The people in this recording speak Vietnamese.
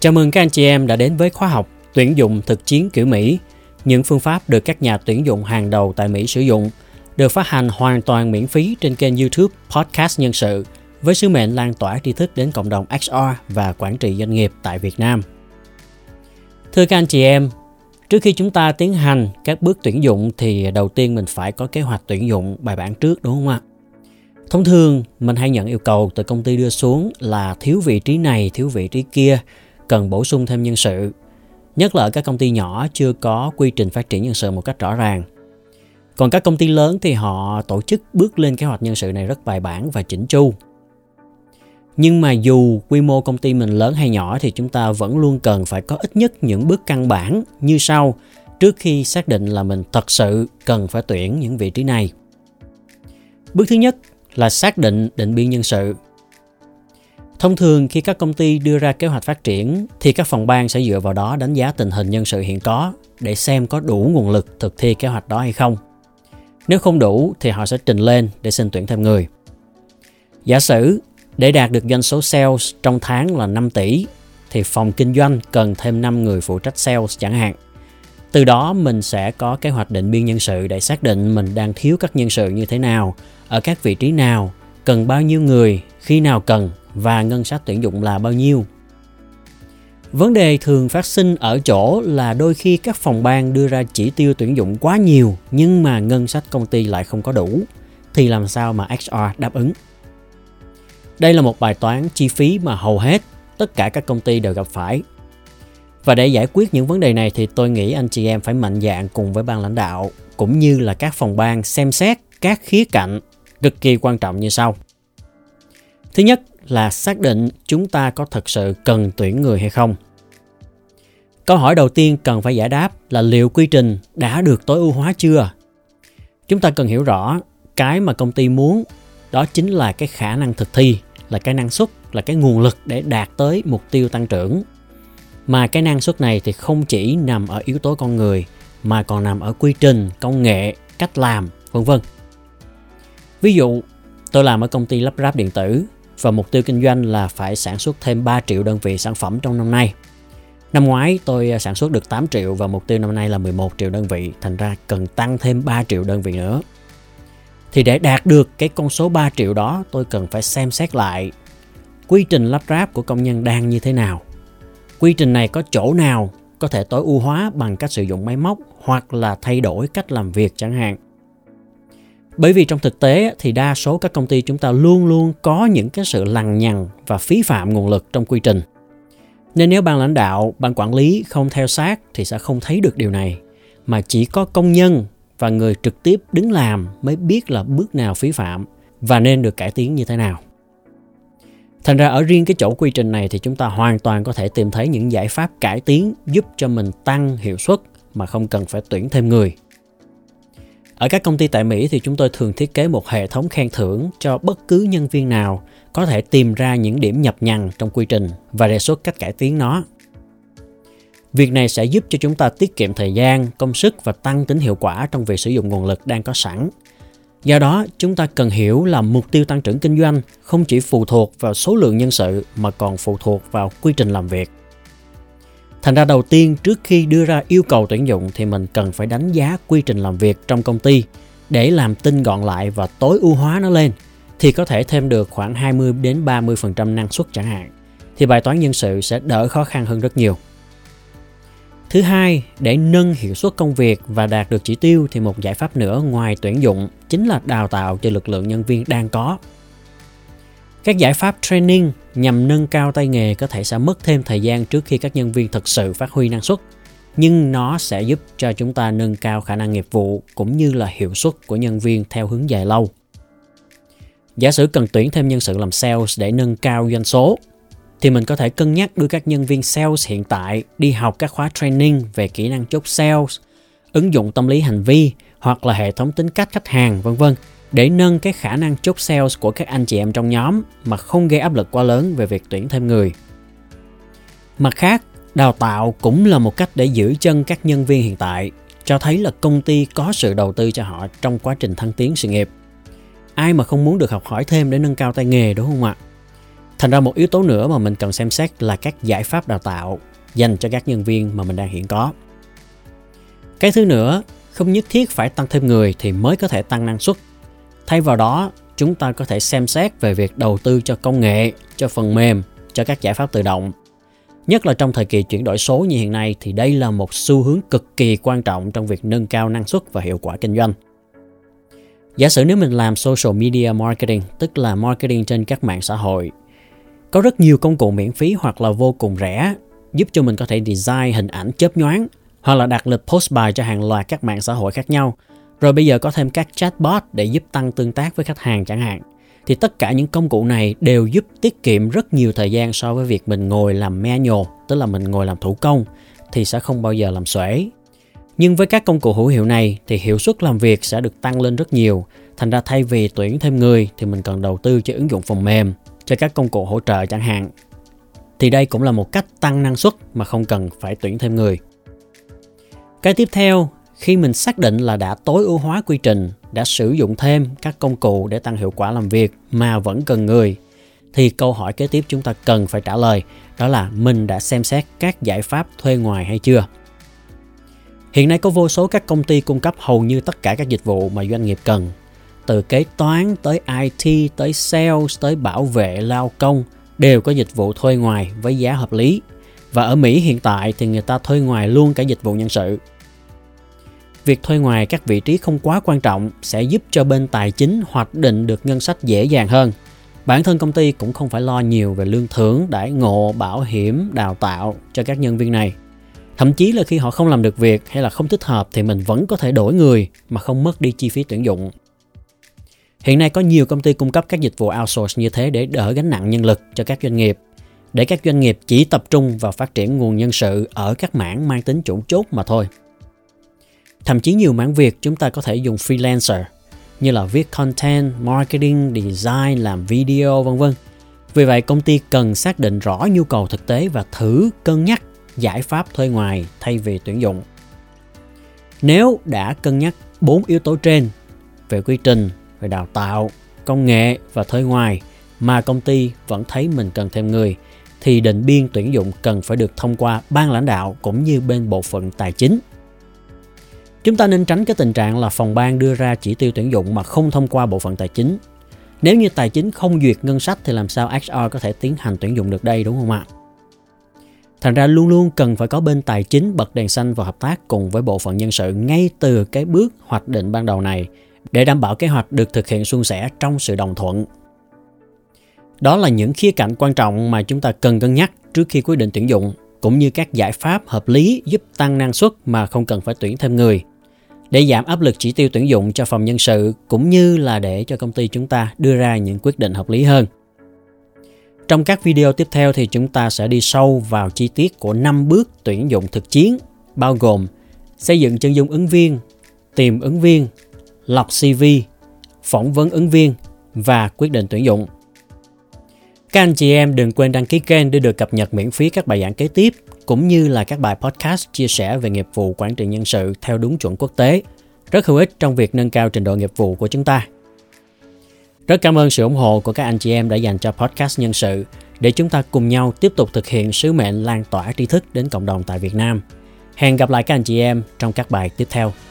Chào mừng các anh chị em đã đến với khóa học Tuyển dụng thực chiến kiểu Mỹ. Những phương pháp được các nhà tuyển dụng hàng đầu tại Mỹ sử dụng được phát hành hoàn toàn miễn phí trên kênh YouTube Podcast Nhân Sự với sứ mệnh lan tỏa tri thức đến cộng đồng HR và quản trị doanh nghiệp tại Việt Nam. Thưa các anh chị em, trước khi chúng ta tiến hành các bước tuyển dụng thì đầu tiên mình phải có kế hoạch tuyển dụng bài bản trước, đúng không ạ? Thông thường mình hay nhận yêu cầu từ công ty đưa xuống là thiếu vị trí này, thiếu vị trí kia, cần bổ sung thêm nhân sự. Nhất là ở các công ty nhỏ chưa có quy trình phát triển nhân sự một cách rõ ràng. Còn các công ty lớn thì họ tổ chức bước lên kế hoạch nhân sự này rất bài bản và chỉnh chu. Nhưng mà dù quy mô công ty mình lớn hay nhỏ thì chúng ta vẫn luôn cần phải có ít nhất những bước căn bản như sau trước khi xác định là mình thật sự cần phải tuyển những vị trí này. Bước thứ nhất là xác định định biên nhân sự. Thông thường khi các công ty đưa ra kế hoạch phát triển thì các phòng ban sẽ dựa vào đó đánh giá tình hình nhân sự hiện có để xem có đủ nguồn lực thực thi kế hoạch đó hay không. Nếu không đủ thì họ sẽ trình lên để xin tuyển thêm người. Giả sử để đạt được doanh số sales trong tháng là 5 tỷ thì phòng kinh doanh cần thêm 5 người phụ trách sales chẳng hạn. Từ đó mình sẽ có kế hoạch định biên nhân sự để xác định mình đang thiếu các nhân sự như thế nào, ở các vị trí nào, cần bao nhiêu người, khi nào cần và ngân sách tuyển dụng là bao nhiêu. Vấn đề thường phát sinh ở chỗ là đôi khi các phòng ban đưa ra chỉ tiêu tuyển dụng quá nhiều nhưng mà ngân sách công ty lại không có đủ, thì làm sao mà HR đáp ứng? Đây là một bài toán chi phí mà hầu hết tất cả các công ty đều gặp phải. Và để giải quyết những vấn đề này thì tôi nghĩ anh chị em phải mạnh dạn cùng với ban lãnh đạo cũng như là các phòng ban xem xét các khía cạnh cực kỳ quan trọng như sau. Thứ nhất là xác định chúng ta có thật sự cần tuyển người hay không. Câu hỏi đầu tiên cần phải giải đáp là liệu quy trình đã được tối ưu hóa chưa? Chúng ta cần hiểu rõ cái mà công ty muốn, đó chính là cái khả năng thực thi, là cái năng suất, là cái nguồn lực để đạt tới mục tiêu tăng trưởng. Mà cái năng suất này thì không chỉ nằm ở yếu tố con người mà còn nằm ở quy trình, công nghệ, cách làm, vân vân. Ví dụ, tôi làm ở công ty lắp ráp điện tử và mục tiêu kinh doanh là phải sản xuất thêm 3 triệu đơn vị sản phẩm trong năm nay. Năm ngoái tôi sản xuất được 8 triệu và mục tiêu năm nay là 11 triệu đơn vị, thành ra cần tăng thêm 3 triệu đơn vị nữa. Thì để đạt được cái con số 3 triệu đó, tôi cần phải xem xét lại quy trình lắp ráp của công nhân đang như thế nào. Quy trình này có chỗ nào có thể tối ưu hóa bằng cách sử dụng máy móc hoặc là thay đổi cách làm việc chẳng hạn. Bởi vì trong thực tế thì đa số các công ty chúng ta luôn luôn có những cái sự lằng nhằng và phí phạm nguồn lực trong quy trình. Nên nếu ban lãnh đạo, ban quản lý không theo sát thì sẽ không thấy được điều này, mà chỉ có công nhân và người trực tiếp đứng làm mới biết là bước nào phí phạm và nên được cải tiến như thế nào. Thành ra ở riêng cái chỗ quy trình này thì chúng ta hoàn toàn có thể tìm thấy những giải pháp cải tiến giúp cho mình tăng hiệu suất mà không cần phải tuyển thêm người. Ở các công ty tại Mỹ thì chúng tôi thường thiết kế một hệ thống khen thưởng cho bất cứ nhân viên nào có thể tìm ra những điểm nhập nhằng trong quy trình và đề xuất cách cải tiến nó. Việc này sẽ giúp cho chúng ta tiết kiệm thời gian, công sức và tăng tính hiệu quả trong việc sử dụng nguồn lực đang có sẵn. Do đó, chúng ta cần hiểu là mục tiêu tăng trưởng kinh doanh không chỉ phụ thuộc vào số lượng nhân sự mà còn phụ thuộc vào quy trình làm việc. Thành ra đầu tiên, trước khi đưa ra yêu cầu tuyển dụng thì mình cần phải đánh giá quy trình làm việc trong công ty để làm tinh gọn lại và tối ưu hóa nó lên thì có thể thêm được khoảng 20-30% năng suất chẳng hạn. Thì bài toán nhân sự sẽ đỡ khó khăn hơn rất nhiều. Thứ hai, để nâng hiệu suất công việc và đạt được chỉ tiêu thì một giải pháp nữa ngoài tuyển dụng chính là đào tạo cho lực lượng nhân viên đang có. Các giải pháp training nhằm nâng cao tay nghề có thể sẽ mất thêm thời gian trước khi các nhân viên thực sự phát huy năng suất, nhưng nó sẽ giúp cho chúng ta nâng cao khả năng nghiệp vụ cũng như là hiệu suất của nhân viên theo hướng dài lâu. Giả sử cần tuyển thêm nhân sự làm sales để nâng cao doanh số, thì mình có thể cân nhắc đưa các nhân viên sales hiện tại đi học các khóa training về kỹ năng chốt sales, ứng dụng tâm lý hành vi hoặc là hệ thống tính cách khách hàng v.v. để nâng cái khả năng chốt sales của các anh chị em trong nhóm mà không gây áp lực quá lớn về việc tuyển thêm người. Mặt khác, đào tạo cũng là một cách để giữ chân các nhân viên hiện tại, cho thấy là công ty có sự đầu tư cho họ trong quá trình thăng tiến sự nghiệp. Ai mà không muốn được học hỏi thêm để nâng cao tay nghề, đúng không ạ? Thành ra một yếu tố nữa mà mình cần xem xét là các giải pháp đào tạo dành cho các nhân viên mà mình đang hiện có. Cái thứ nữa, không nhất thiết phải tăng thêm người thì mới có thể tăng năng suất. Thay vào đó, chúng ta có thể xem xét về việc đầu tư cho công nghệ, cho phần mềm, cho các giải pháp tự động. Nhất là trong thời kỳ chuyển đổi số như hiện nay thì đây là một xu hướng cực kỳ quan trọng trong việc nâng cao năng suất và hiệu quả kinh doanh. Giả sử nếu mình làm social media marketing, tức là marketing trên các mạng xã hội, có rất nhiều công cụ miễn phí hoặc là vô cùng rẻ giúp cho mình có thể design hình ảnh chớp nhoáng hoặc là đặt lịch post bài cho hàng loạt các mạng xã hội khác nhau. Rồi bây giờ có thêm các chatbot để giúp tăng tương tác với khách hàng chẳng hạn. Thì tất cả những công cụ này đều giúp tiết kiệm rất nhiều thời gian so với việc mình ngồi làm manual, tức là mình ngồi làm thủ công, thì sẽ không bao giờ làm xuể. Nhưng với các công cụ hữu hiệu này thì hiệu suất làm việc sẽ được tăng lên rất nhiều. Thành ra thay vì tuyển thêm người thì mình cần đầu tư cho ứng dụng phần mềm, cho các công cụ hỗ trợ chẳng hạn. Thì đây cũng là một cách tăng năng suất mà không cần phải tuyển thêm người. Cái tiếp theo, khi mình xác định là đã tối ưu hóa quy trình, đã sử dụng thêm các công cụ để tăng hiệu quả làm việc mà vẫn cần người, thì câu hỏi kế tiếp chúng ta cần phải trả lời đó là mình đã xem xét các giải pháp thuê ngoài hay chưa? Hiện nay có vô số các công ty cung cấp hầu như tất cả các dịch vụ mà doanh nghiệp cần, từ kế toán tới IT, tới sales, tới bảo vệ, lao công, đều có dịch vụ thuê ngoài với giá hợp lý. Và ở Mỹ hiện tại thì người ta thuê ngoài luôn cả dịch vụ nhân sự. Việc thuê ngoài các vị trí không quá quan trọng sẽ giúp cho bên tài chính hoạch định được ngân sách dễ dàng hơn. Bản thân công ty cũng không phải lo nhiều về lương thưởng, đãi ngộ, bảo hiểm, đào tạo cho các nhân viên này. Thậm chí là khi họ không làm được việc hay là không thích hợp thì mình vẫn có thể đổi người mà không mất đi chi phí tuyển dụng. Hiện nay có nhiều công ty cung cấp các dịch vụ outsource như thế để đỡ gánh nặng nhân lực cho các doanh nghiệp, để các doanh nghiệp chỉ tập trung vào phát triển nguồn nhân sự ở các mảng mang tính chủ chốt mà thôi. Thậm chí nhiều mảng việc chúng ta có thể dùng freelancer như là viết content, marketing, design, làm video v.v. Vì vậy công ty cần xác định rõ nhu cầu thực tế và thử cân nhắc giải pháp thuê ngoài thay vì tuyển dụng. Nếu đã cân nhắc 4 yếu tố trên về quy trình, về đào tạo, công nghệ và thuê ngoài mà công ty vẫn thấy mình cần thêm người thì định biên tuyển dụng cần phải được thông qua ban lãnh đạo cũng như bên bộ phận tài chính. Chúng ta nên tránh cái tình trạng là phòng ban đưa ra chỉ tiêu tuyển dụng mà không thông qua bộ phận tài chính. Nếu như tài chính không duyệt ngân sách thì làm sao HR có thể tiến hành tuyển dụng được đây, đúng không ạ? Thành ra luôn luôn cần phải có bên tài chính bật đèn xanh và hợp tác cùng với bộ phận nhân sự ngay từ cái bước hoạch định ban đầu này để đảm bảo kế hoạch được thực hiện suôn sẻ trong sự đồng thuận. Đó là những khía cạnh quan trọng mà chúng ta cần cân nhắc trước khi quyết định tuyển dụng, cũng như các giải pháp hợp lý giúp tăng năng suất mà không cần phải tuyển thêm người, để giảm áp lực chỉ tiêu tuyển dụng cho phòng nhân sự cũng như là để cho công ty chúng ta đưa ra những quyết định hợp lý hơn. Trong các video tiếp theo thì chúng ta sẽ đi sâu vào chi tiết của 5 bước tuyển dụng thực chiến, bao gồm xây dựng chân dung ứng viên, tìm ứng viên, lọc CV, phỏng vấn ứng viên và quyết định tuyển dụng. Các anh chị em đừng quên đăng ký kênh để được cập nhật miễn phí các bài giảng kế tiếp cũng như là các bài podcast chia sẻ về nghiệp vụ quản trị nhân sự theo đúng chuẩn quốc tế, rất hữu ích trong việc nâng cao trình độ nghiệp vụ của chúng ta. Rất cảm ơn sự ủng hộ của các anh chị em đã dành cho Podcast Nhân Sự để chúng ta cùng nhau tiếp tục thực hiện sứ mệnh lan tỏa tri thức đến cộng đồng tại Việt Nam. Hẹn gặp lại các anh chị em trong các bài tiếp theo.